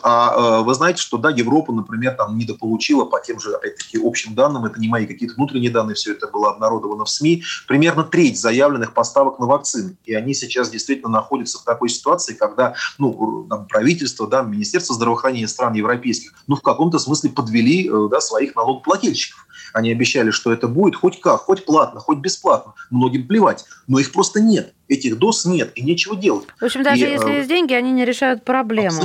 А вы знаете, что Европа, например, там недополучила по тем же, опять-таки, общим данным, это не мои какие-то внутренние данные, все это было обнародовано в СМИ, примерно треть заявленных поставок на вакцины. И они сейчас действительно находятся в такой ситуации, когда правительство, Министерство здравоохранения стран европейских, в каком-то смысле подвели своих налогоплательщиков. Они обещали, что это будет хоть как, хоть платно, хоть бесплатно. Многим плевать, но их просто нет. Этих доз нет, и нечего делать. В общем, даже если есть деньги, они не решают проблему.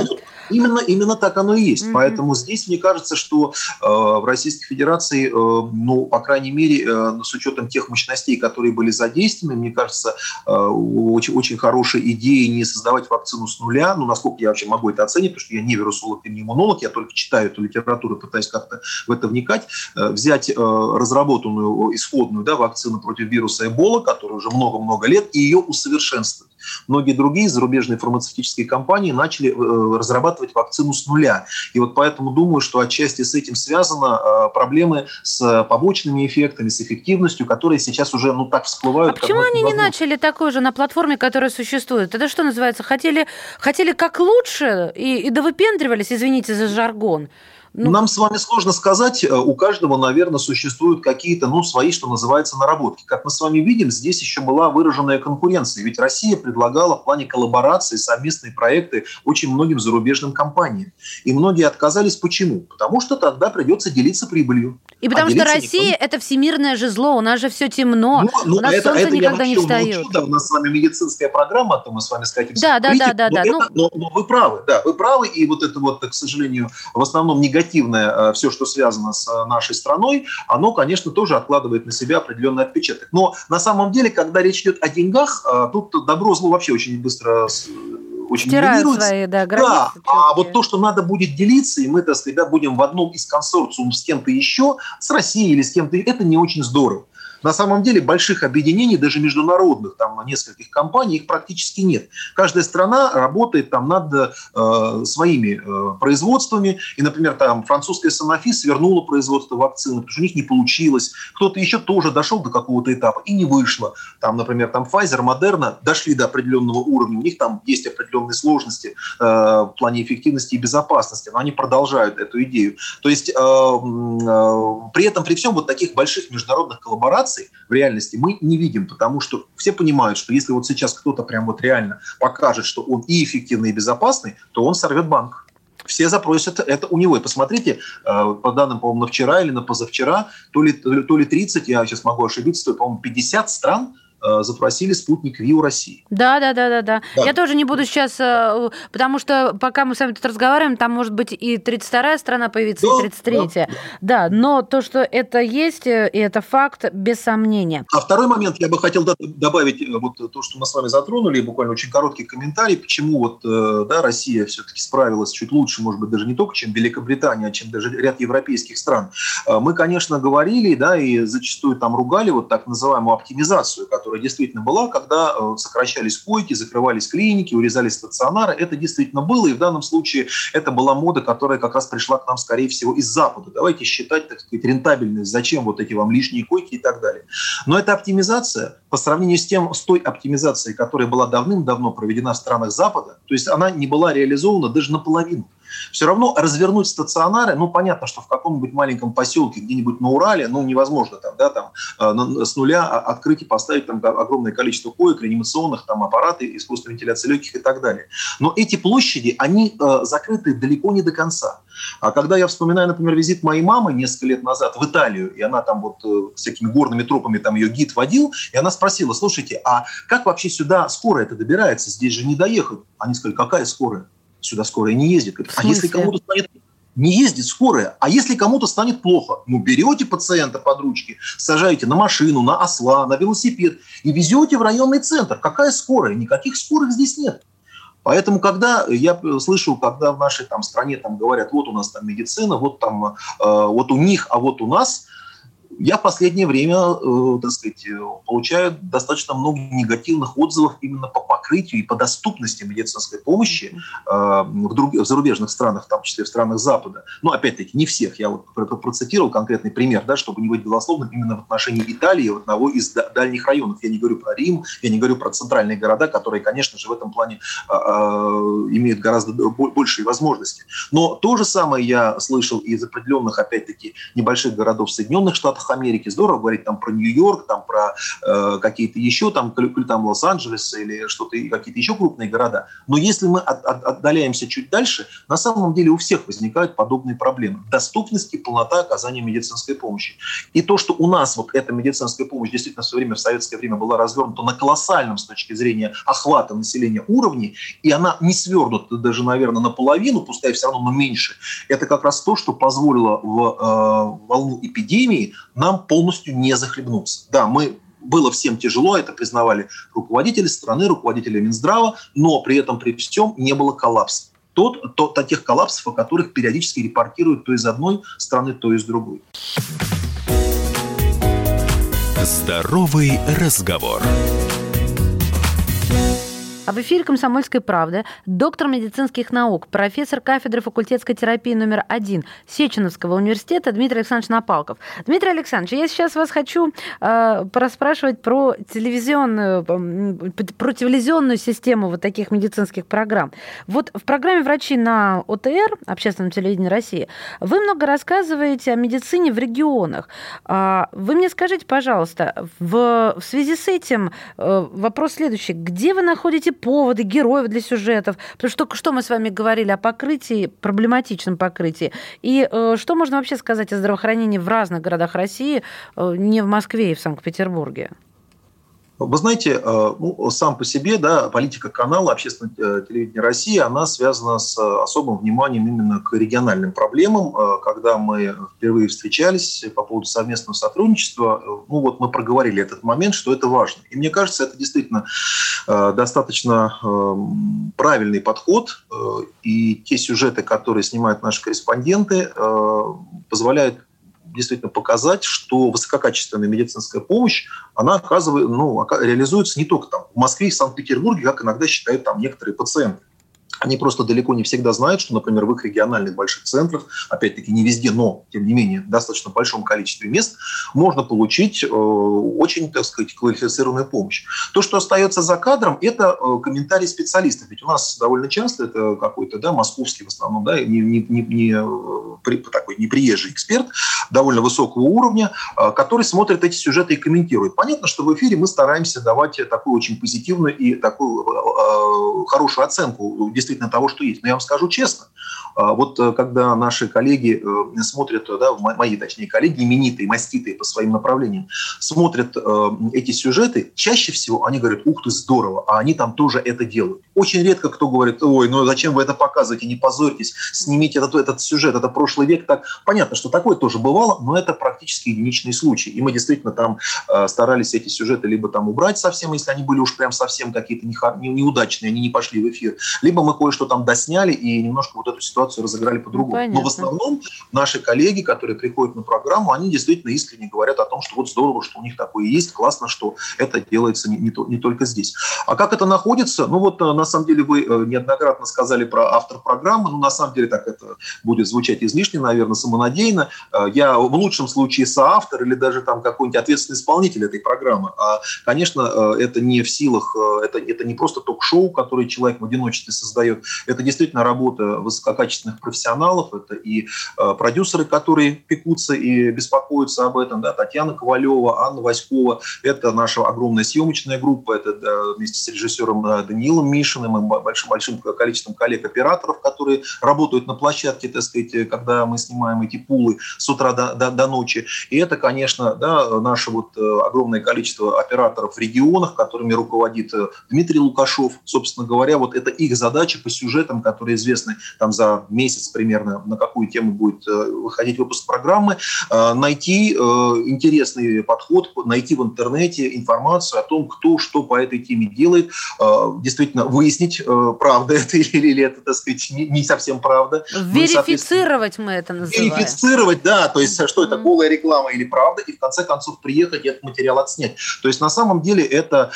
Именно так оно и есть. Поэтому здесь, мне кажется, что в Российской Федерации, по крайней мере, с учетом тех мощностей, которые были задействованы, мне кажется, очень, очень хорошая идея не создавать вакцину с нуля. Насколько я вообще могу это оценить, потому что я не вирусолог и не иммунолог, я только читаю эту литературу, пытаюсь как-то в это вникать. Взять разработанную исходную вакцину против вируса Эбола, которая уже много-много лет, и ее усовершенствовать. Многие другие зарубежные фармацевтические компании начали разрабатывать вакцину с нуля. И поэтому думаю, что отчасти с этим связаны проблемы с побочными эффектами, с эффективностью, которые сейчас уже так всплывают. А почему они не начали такой же на платформе, которая существует? Это что называется? Хотели как лучше и довыпендривались, извините за жаргон. Нам с вами сложно сказать, у каждого, наверное, существуют какие-то, свои, что называется, наработки. Как мы с вами видим, здесь еще была выраженная конкуренция, ведь Россия предлагала в плане коллаборации совместные проекты очень многим зарубежным компаниям. И многие отказались. Почему? Потому что тогда придется делиться прибылью. И потому что Россия – это всемирное же зло, у нас же все темно, у нас солнце никогда не встает. У нас с вами медицинская программа, мы с вами скатимся в критику, но вы правы, и это, к сожалению, в основном негативно. негативное, все, что связано с нашей страной, оно, конечно, тоже откладывает на себя определенный отпечаток. Но на самом деле, когда речь идет о деньгах, тут добро и зло вообще очень быстро... Стирают свои, да, границы. Да, а вот то, что надо будет делиться, и мы, так сказать, будем в одном из консорциумов с кем-то еще, с Россией или с кем-то, это не очень здорово. На самом деле больших объединений, даже международных, там нескольких компаний, их практически нет. Каждая страна работает там над своими производствами. И, например, там французская Sanofi свернула производство вакцины, потому что у них не получилось. Кто-то еще тоже дошел до какого-то этапа и не вышло. Там, например, там Pfizer, Moderna дошли до определенного уровня. У них там есть определенные сложности в плане эффективности и безопасности. Но они продолжают эту идею. То есть при этом, при всем, вот таких больших международных коллабораций в реальности мы не видим, потому что все понимают, что если вот сейчас кто-то прям вот реально покажет, что он и эффективный, и безопасный, то он сорвет банк. Все запросят это у него. И посмотрите, по данным, по-моему, на вчера или на позавчера, то ли 30, я сейчас могу ошибиться, то ли, по-моему, 50 стран запросили спутник ВИ у России. Да. Я тоже не буду сейчас, потому что пока мы с вами тут разговариваем, там может быть и 32-я страна появится, да, и 33-я. Да, но то, что это есть, и это факт, без сомнения. А второй момент, я бы хотел добавить вот то, что мы с вами затронули, буквально очень короткий комментарий, почему вот, да, Россия все-таки справилась чуть лучше, может быть, даже не только, чем Великобритания, а чем даже ряд европейских стран. Мы, конечно, говорили, да, и зачастую там ругали вот так называемую оптимизацию, которая действительно была, когда сокращались койки, закрывались клиники, урезались стационары. Это действительно было, и в данном случае это была мода, которая как раз пришла к нам, скорее всего, из Запада. Давайте считать, так сказать, рентабельность, зачем вот эти вам лишние койки и так далее. Но эта оптимизация по сравнению с той оптимизацией, которая была давным-давно проведена в странах Запада, то есть она не была реализована даже наполовину. Все равно развернуть стационары, ну, понятно, что в каком-нибудь маленьком поселке, где-нибудь на Урале, ну, невозможно там, да, там с нуля открыть и поставить там огромное количество коек, реанимационных там аппараты, искусственной вентиляции легких и так далее. Но эти площади, они закрыты далеко не до конца. А когда я вспоминаю, например, визит моей мамы несколько лет назад в Италию, и она там вот всякими горными тропами там ее гид водил, и она спросила: слушайте, а как вообще сюда скорая-то добирается? Здесь же не доехать. Они сказали: какая скорая? Сюда скорая не ездит. А если кому-то станет... Не ездит скорая. А если кому-то станет плохо? Ну, берете пациента под ручки, сажаете на машину, на осла, на велосипед и везете в районный центр. Какая скорая? Никаких скорых здесь нет. Поэтому, когда я слышу, когда в нашей там стране там говорят: вот у нас там медицина, вот там, вот у них, а вот у нас... Я в последнее время, так сказать, получаю достаточно много негативных отзывов именно по покрытию и по доступности медицинской помощи в зарубежных странах, в том числе в странах Запада. Но, опять-таки, не всех. Я вот процитировал конкретный пример, да, чтобы не быть голословным, именно в отношении Италии, одного из дальних районов. Я не говорю про Рим, я не говорю про центральные города, которые, конечно же, в этом плане имеют гораздо большие возможности. Но то же самое я слышал из определенных, опять-таки, небольших городов Соединенных Штатов Америки. Здорово говорить там про Нью-Йорк, там про какие-то еще, там Лос-Анджелес или что-то, какие-то еще крупные города. Но если мы отдаляемся чуть дальше, на самом деле у всех возникают подобные проблемы. Доступность и полнота оказания медицинской помощи. И то, что у нас вот эта медицинская помощь действительно в свое время, в советское время, была развернута на колоссальном с точки зрения охвата населения уровне, и она не свернута даже, наверное, наполовину, пускай все равно, но меньше. Это как раз то, что позволило в волну эпидемии нам полностью не захлебнуться. Да, было всем тяжело, это признавали руководители страны, руководители Минздрава, но при этом, при всем, не было коллапса. Тех коллапсов, о которых периодически репортируют то из одной страны, то из другой. Здоровый разговор. А в эфире «Комсомольской правды» доктор медицинских наук, профессор кафедры факультетской терапии номер 1 Сеченовского университета Дмитрий Александрович Напалков. Дмитрий Александрович, я сейчас вас хочу проспрашивать про телевизионную систему вот таких медицинских программ. Вот в программе «Врачи» на ОТР, Общественном телевидении России, вы много рассказываете о медицине в регионах. Вы мне скажите, пожалуйста, в связи с этим вопрос следующий. Где вы находите поводы, героев для сюжетов? Потому что только что мы с вами говорили о покрытии, проблематичном покрытии. И что можно вообще сказать о здравоохранении в разных городах России, не в Москве и в Санкт-Петербурге? Вы знаете, ну, сам по себе, да, политика канала Общественного телевидения России, она связана с особым вниманием именно к региональным проблемам. Когда мы впервые встречались по поводу совместного сотрудничества, ну вот мы проговорили этот момент, что это важно. И мне кажется, это действительно достаточно правильный подход. И те сюжеты, которые снимают наши корреспонденты, позволяют действительно показать, что высококачественная медицинская помощь, она оказывает, ну, реализуется не только там, в Москве и в Санкт-Петербурге, как иногда считают там некоторые пациенты. Они просто далеко не всегда знают, что, например, в их региональных больших центрах, опять-таки не везде, но, тем не менее, в достаточно большом количестве мест, можно получить очень, так сказать, квалифицированную помощь. То, что остается за кадром, это комментарии специалистов. Ведь у нас довольно часто это какой-то, да, московский в основном, да, такой неприезжий эксперт довольно высокого уровня, который смотрит эти сюжеты и комментирует. Понятно, что в эфире мы стараемся давать такую очень позитивную и такую хорошую оценку действительно того, что есть. Но я вам скажу честно, вот когда наши коллеги смотрят, да, мои, точнее, коллеги, именитые, маститые по своим направлениям, смотрят эти сюжеты, чаще всего они говорят: ух ты, здорово, а они там тоже это делают. Очень редко кто говорит: ой, ну зачем вы это показываете, не позорьтесь, снимите этот сюжет, это прошлый век. Так. Понятно, что такое тоже бывало, но это практически единичный случай. И мы действительно там старались эти сюжеты либо там убрать совсем, если они были уж прям совсем какие-то неудачные, они не пошли в эфир, либо мы кое-что там досняли и немножко вот эту ситуацию разыграли по-другому. Ну, но в основном наши коллеги, которые приходят на программу, они действительно искренне говорят о том, что вот здорово, что у них такое есть, классно, что это делается не только здесь. А как это находится? Ну вот на самом деле вы неоднократно сказали про автор программы, но на самом деле так это будет звучать излишне, наверное, самонадеянно. Я в лучшем случае соавтор или даже там какой-нибудь ответственный исполнитель этой программы. А, конечно, это не в силах, это не просто ток-шоу, которое человек в одиночестве создает. Это действительно работа высококачественных профессионалов, это и продюсеры, которые пекутся и беспокоятся об этом, да, Татьяна Ковалева, Анна Васькова, это наша огромная съемочная группа, это, да, вместе с режиссером Даниилом Мишиным и большим количеством коллег-операторов, которые работают на площадке, так сказать, когда мы снимаем эти пулы с утра до ночи. И это, конечно, да, наше вот огромное количество операторов в регионах, которыми руководит Дмитрий Лукашев. Собственно говоря, вот это их задача по сюжетам, которые известны там за месяц примерно, на какую тему будет выходить выпуск программы, найти интересный подход, найти в интернете информацию о том, кто что по этой теме делает, действительно выяснить, правда это или это, так сказать, не совсем правда. Верифицировать мы это называем. Верифицировать, да, то есть что это, голая реклама или правда, и в конце концов приехать и этот материал отснять. То есть на самом деле это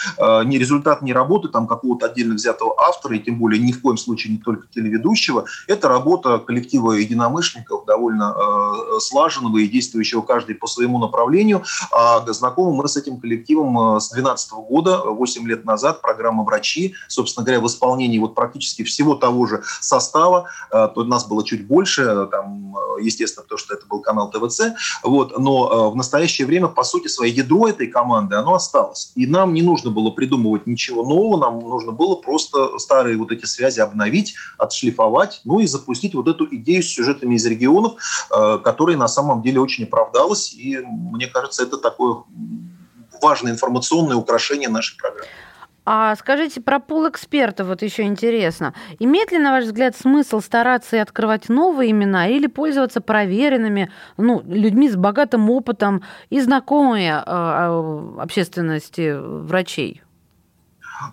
не результат не работы там какого-то отдельно взятого автора, и тем более ни в коем случае не только телеведущего. Это работа коллектива единомышленников, довольно слаженного и действующего каждый по своему направлению. А знакомы мы с этим коллективом с 2012 года, 8 лет назад, программа «Врачи», собственно говоря, в исполнении вот практически всего того же состава. То нас было чуть больше, там, естественно, потому что это был канал ТВЦ. Вот, но в настоящее время, по сути, свое ядро этой команды, оно осталось. И нам не нужно было придумывать ничего нового, нам нужно было просто старые вот эти связи обновить, отшлифовать, ну и запустить вот эту идею с сюжетами из регионов, которая на самом деле очень оправдалась, и мне кажется, это такое важное информационное украшение нашей программы. А скажите, про пул экспертов вот еще интересно. Имеет ли, на ваш взгляд, смысл стараться и открывать новые имена или пользоваться проверенными, ну, людьми с богатым опытом и знакомыми общественности врачей?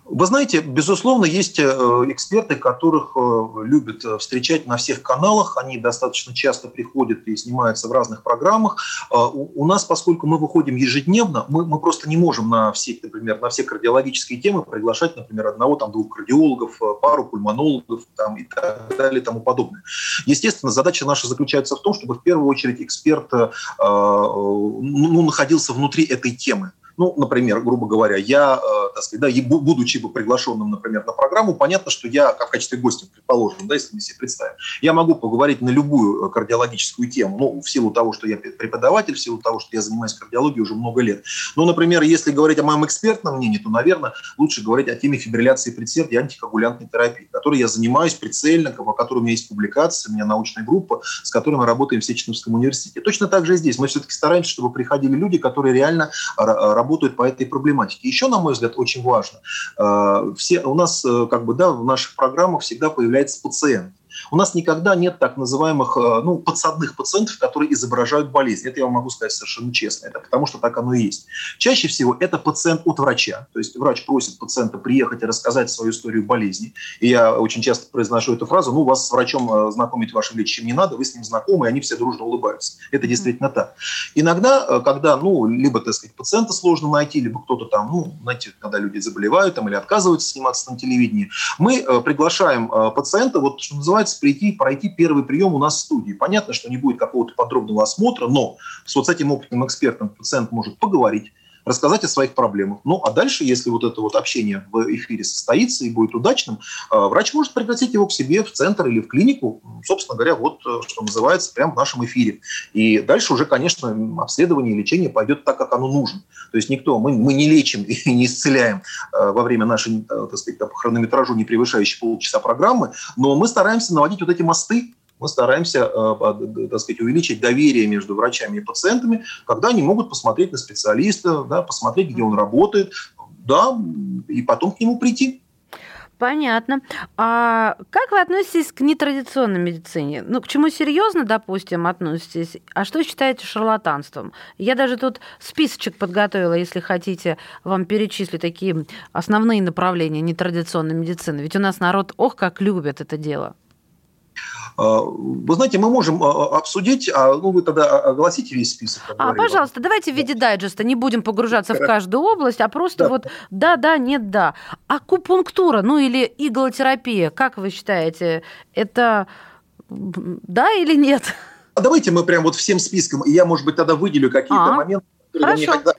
Вы знаете, безусловно, есть эксперты, которых любят встречать на всех каналах. Они достаточно часто приходят и снимаются в разных программах. У нас, поскольку мы выходим ежедневно, мы просто не можем на все, например, на все кардиологические темы приглашать, например, одного, там, двух кардиологов, пару пульмонологов там, и так далее и тому подобное. Естественно, задача наша заключается в том, чтобы в первую очередь эксперт находился внутри этой темы. Ну, например, грубо говоря, я так сказать, да, и будучи бы приглашенным, например, на программу, понятно, что я, в качестве гостя, предположим, да, если мы себе представим, я могу поговорить на любую кардиологическую тему, ну, в силу того, что я преподаватель, в силу того, что я занимаюсь кардиологией уже много лет. Но, например, если говорить о моем экспертном мнении, то, наверное, лучше говорить о теме фибрилляции предсердия и антикоагулянтной терапии, которой я занимаюсь прицельно, по которой у меня есть публикация, у меня научная группа, с которой мы работаем в Сеченовском университете. Точно так же и здесь. Мы все-таки стараемся, чтобы приходили люди, которые реально работают по этой проблематике. Еще, на мой взгляд, очень важно. У нас, в наших программах всегда появляется пациент. У нас никогда нет так называемых подсадных пациентов, которые изображают болезнь. Это я вам могу сказать совершенно честно. Это потому, что так оно и есть. Чаще всего это пациент от врача. То есть врач просит пациента приехать и рассказать свою историю болезни. И я очень часто произношу эту фразу: вас с врачом знакомить вашим лечащим не надо, вы с ним знакомы, и они все дружно улыбаются. Это действительно так. Иногда, когда, либо, так сказать, пациента сложно найти, либо кто-то там, когда люди заболевают или отказываются сниматься на телевидении, мы приглашаем пациента, что называется, прийти и пройти первый прием у нас в студии. Понятно, что не будет какого-то подробного осмотра, но с этим опытным экспертом пациент может поговорить, рассказать о своих проблемах. А дальше, если это общение в эфире состоится и будет удачным, врач может пригласить его к себе в центр или в клинику, собственно говоря, что называется, прямо в нашем эфире. И дальше уже, конечно, обследование и лечение пойдет так, как оно нужно. То есть мы не лечим и не исцеляем во время нашей, по хронометражу не превышающей полчаса программы, но мы стараемся наводить эти мосты. Мы стараемся, увеличить доверие между врачами и пациентами, когда они могут посмотреть на специалиста, да, посмотреть, где он работает, да, и потом к нему прийти. Понятно. А как вы относитесь к нетрадиционной медицине? К чему серьезно, допустим, относитесь? А что считаете шарлатанством? Я даже тут списочек подготовила, если хотите, вам перечислю такие основные направления нетрадиционной медицины. Ведь у нас народ, как любит это дело. Вы знаете, мы можем обсудить, вы тогда огласите весь список. Пожалуйста, давайте в виде дайджеста, не будем погружаться в каждую область, а просто да. Акупунктура, или иглотерапия, как вы считаете, это да или нет? Давайте мы прям всем списком, и я, может быть, тогда выделю какие-то моменты, которые вы никогда...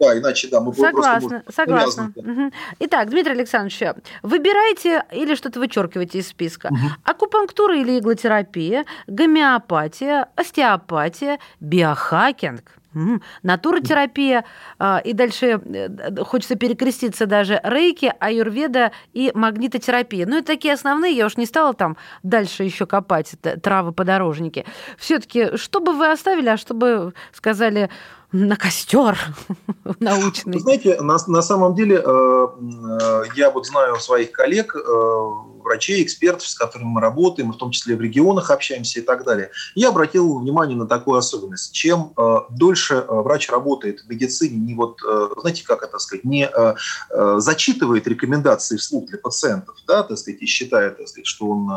Да, иначе, да, мы будем согласна. Угу. Итак, Дмитрий Александрович, выбирайте или что-то вычеркиваете из списка. Угу. Акупунктура или иглотерапия, гомеопатия, остеопатия, биохакинг, натуротерапия, и дальше хочется перекреститься даже рейки, аюрведа и магнитотерапия. Это такие основные, я уж не стала там дальше еще копать, травы-подорожники. Все-таки, что бы вы оставили, а что бы сказали... На костер научный. Вы знаете, на самом деле я знаю своих коллег, врачей, экспертов, с которыми мы работаем, в том числе в регионах общаемся и так далее. Я обратил внимание на такую особенность. Чем дольше врач работает в медицине, не зачитывает рекомендации вслух для пациентов, и считает, что он,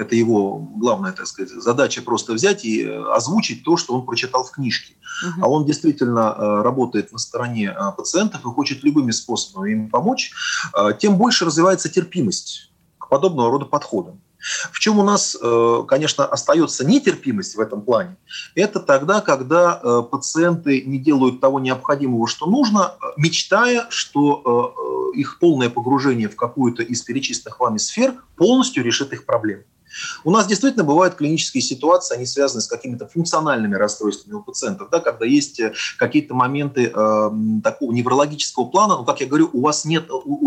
это его главная, задача просто взять и озвучить то, что он прочитал в книжке. А он действительно работает на стороне пациентов и хочет любыми способами им помочь, тем больше развивается терпимость к подобного рода подходам. В чем у нас, конечно, остается нетерпимость в этом плане, это тогда, когда пациенты не делают того необходимого, что нужно, мечтая, что их полное погружение в какую-то из перечисленных вами сфер полностью решит их проблемы. У нас действительно бывают клинические ситуации, они связаны с какими-то функциональными расстройствами у пациентов, когда есть какие-то моменты такого неврологического плана, как я говорю,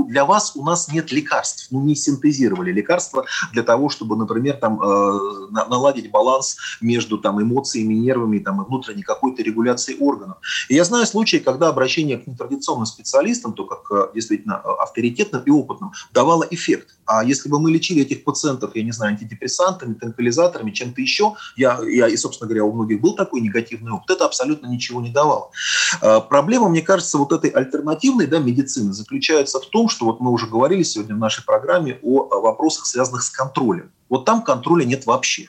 для вас у нас нет лекарств, не синтезировали лекарства для того, чтобы, например, наладить баланс между эмоциями, нервами и внутренней какой-то регуляцией органов. И я знаю случаи, когда обращение к нетрадиционным специалистам, то как действительно авторитетным и опытным, давало эффект. А если бы мы лечили этих пациентов, я не знаю, антидепрессантами, транквилизаторами, чем-то еще, и, собственно говоря, у многих был такой негативный опыт, это абсолютно ничего не давало. Проблема, мне кажется, этой альтернативной медицины заключается в том, что мы уже говорили сегодня в нашей программе о вопросах, связанных с контролем. Там контроля нет вообще.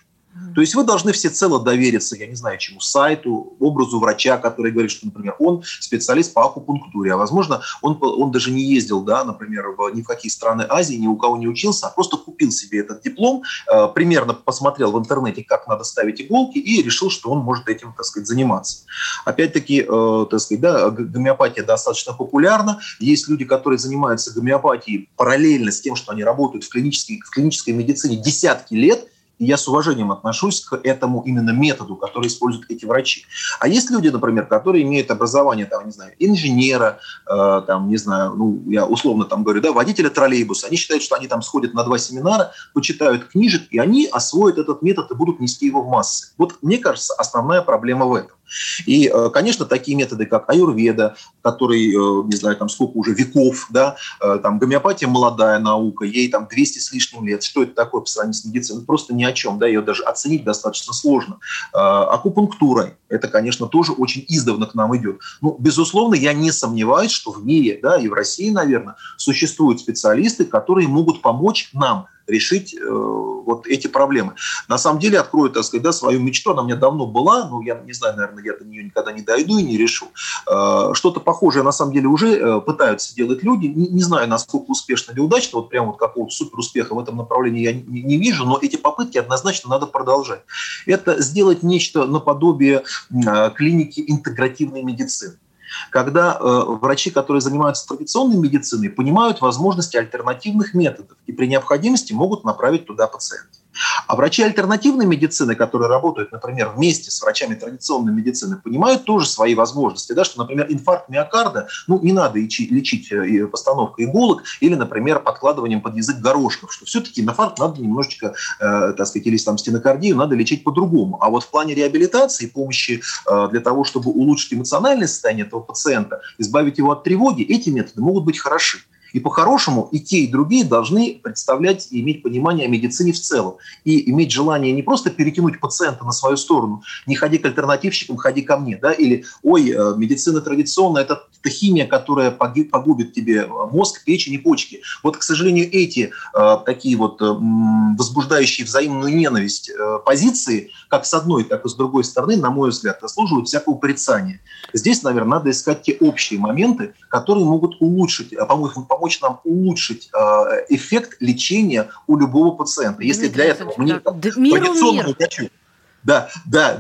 То есть вы должны всецело довериться, я не знаю чему, сайту, образу врача, который говорит, что, например, он специалист по акупунктуре, а возможно, он даже не ездил, да, например, ни в какие страны Азии, ни у кого не учился, а просто купил себе этот диплом, примерно посмотрел в интернете, как надо ставить иголки, и решил, что он может этим, так сказать, заниматься. Опять-таки, так сказать, да, гомеопатия достаточно популярна. Есть люди, которые занимаются гомеопатией параллельно с тем, что они работают в клинической медицине десятки лет, и я с уважением отношусь к этому именно методу, который используют эти врачи. А есть люди, например, которые имеют образование, там, не знаю, инженера, там, не знаю, ну, я условно там говорю, да, водителя троллейбуса. Они считают, что они там сходят на 2 семинара, почитают книжек, и они освоят этот метод и будут нести его в массы. Вот, мне кажется, основная проблема в этом. И, конечно, такие методы, как аюрведа, который, не знаю, там сколько уже веков, да, там гомеопатия молодая наука, ей там 200 с лишним лет. Что это такое по сравнению с медициной? Просто ни о чем, да, ее даже оценить достаточно сложно. Акупунктура, это, конечно, тоже очень издавна к нам идет. Ну, безусловно, я не сомневаюсь, что в мире, да, и в России, наверное, существуют специалисты, которые могут помочь нам решить вот эти проблемы. На самом деле, открою, так сказать, да, свою мечту, она у меня давно была, но я не знаю, наверное, я до нее никогда не дойду и не решу. Что-то похожее, на самом деле, уже пытаются делать люди. Не знаю, насколько успешно или удачно, вот прям вот какого-то суперуспеха в этом направлении я не вижу, но эти попытки однозначно надо продолжать. Это сделать нечто наподобие клиники интегративной медицины. Когда врачи, которые занимаются традиционной медициной, понимают возможности альтернативных методов и при необходимости могут направить туда пациента. А врачи альтернативной медицины, которые работают, например, вместе с врачами традиционной медицины, понимают тоже свои возможности, да, что, например, инфаркт миокарда, ну, не надо лечить постановкой иголок или, например, подкладыванием под язык горошков, что все-таки инфаркт надо немножечко, так сказать, или там стенокардию надо лечить по-другому. А вот в плане реабилитации, помощи для того, чтобы улучшить эмоциональное состояние этого пациента, избавить его от тревоги, эти методы могут быть хороши. И по-хорошему и те, и другие должны представлять и иметь понимание о медицине в целом. И иметь желание не просто перетянуть пациента на свою сторону, не ходи к альтернативщикам, ходи ко мне, да, или ой, медицина традиционная, это химия, которая погубит тебе мозг, печень и почки. Вот, к сожалению, эти такие вот возбуждающие взаимную ненависть позиции, как с одной, так и с другой стороны, на мой взгляд, заслуживают всякого порицания. Здесь, наверное, надо искать те общие моменты, которые могут улучшить, помочь нам улучшить эффект лечения у любого пациента. Если для этого мне традиционному врачу,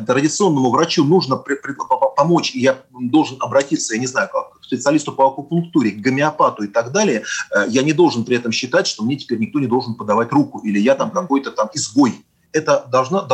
традиционному врачу нужно помочь, и я должен обратиться, я не знаю, к специалисту по акупунктуре, к гомеопату и так далее, я не должен при этом считать, что мне теперь никто не должен подавать руку, или я там какой-то там изгой. Это должно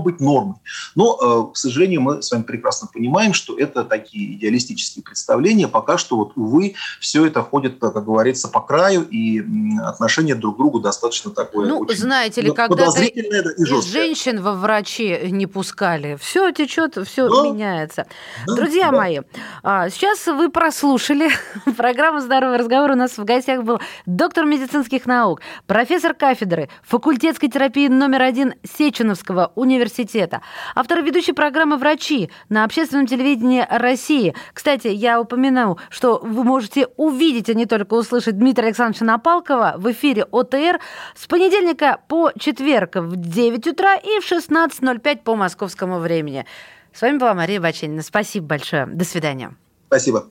быть нормой. Но, к сожалению, мы с вами прекрасно понимаем, что это такие идеалистические представления. Пока что, вот, увы, все это ходит, как говорится, по краю, и отношение друг к другу достаточно такое. Ну, очень, знаете ли, когда-то из женщин во врачи не пускали. Все течет, все меняется. Да, друзья мои, сейчас вы прослушали программу «Здоровый разговор». У нас в гостях был доктор медицинских наук, профессор кафедры факультетской терапии №1 Сеченовского университета. Автор ведущей программы «Врачи» на общественном телевидении России. Кстати, я упомяну, что вы можете увидеть, а не только услышать, Дмитрия Александровича Напалкова в эфире ОТР с понедельника по четверг в 9 утра и в 16:05 по московскому времени. С вами была Мария Баченина. Спасибо большое. До свидания. Спасибо.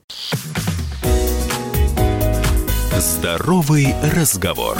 «Здоровый разговор».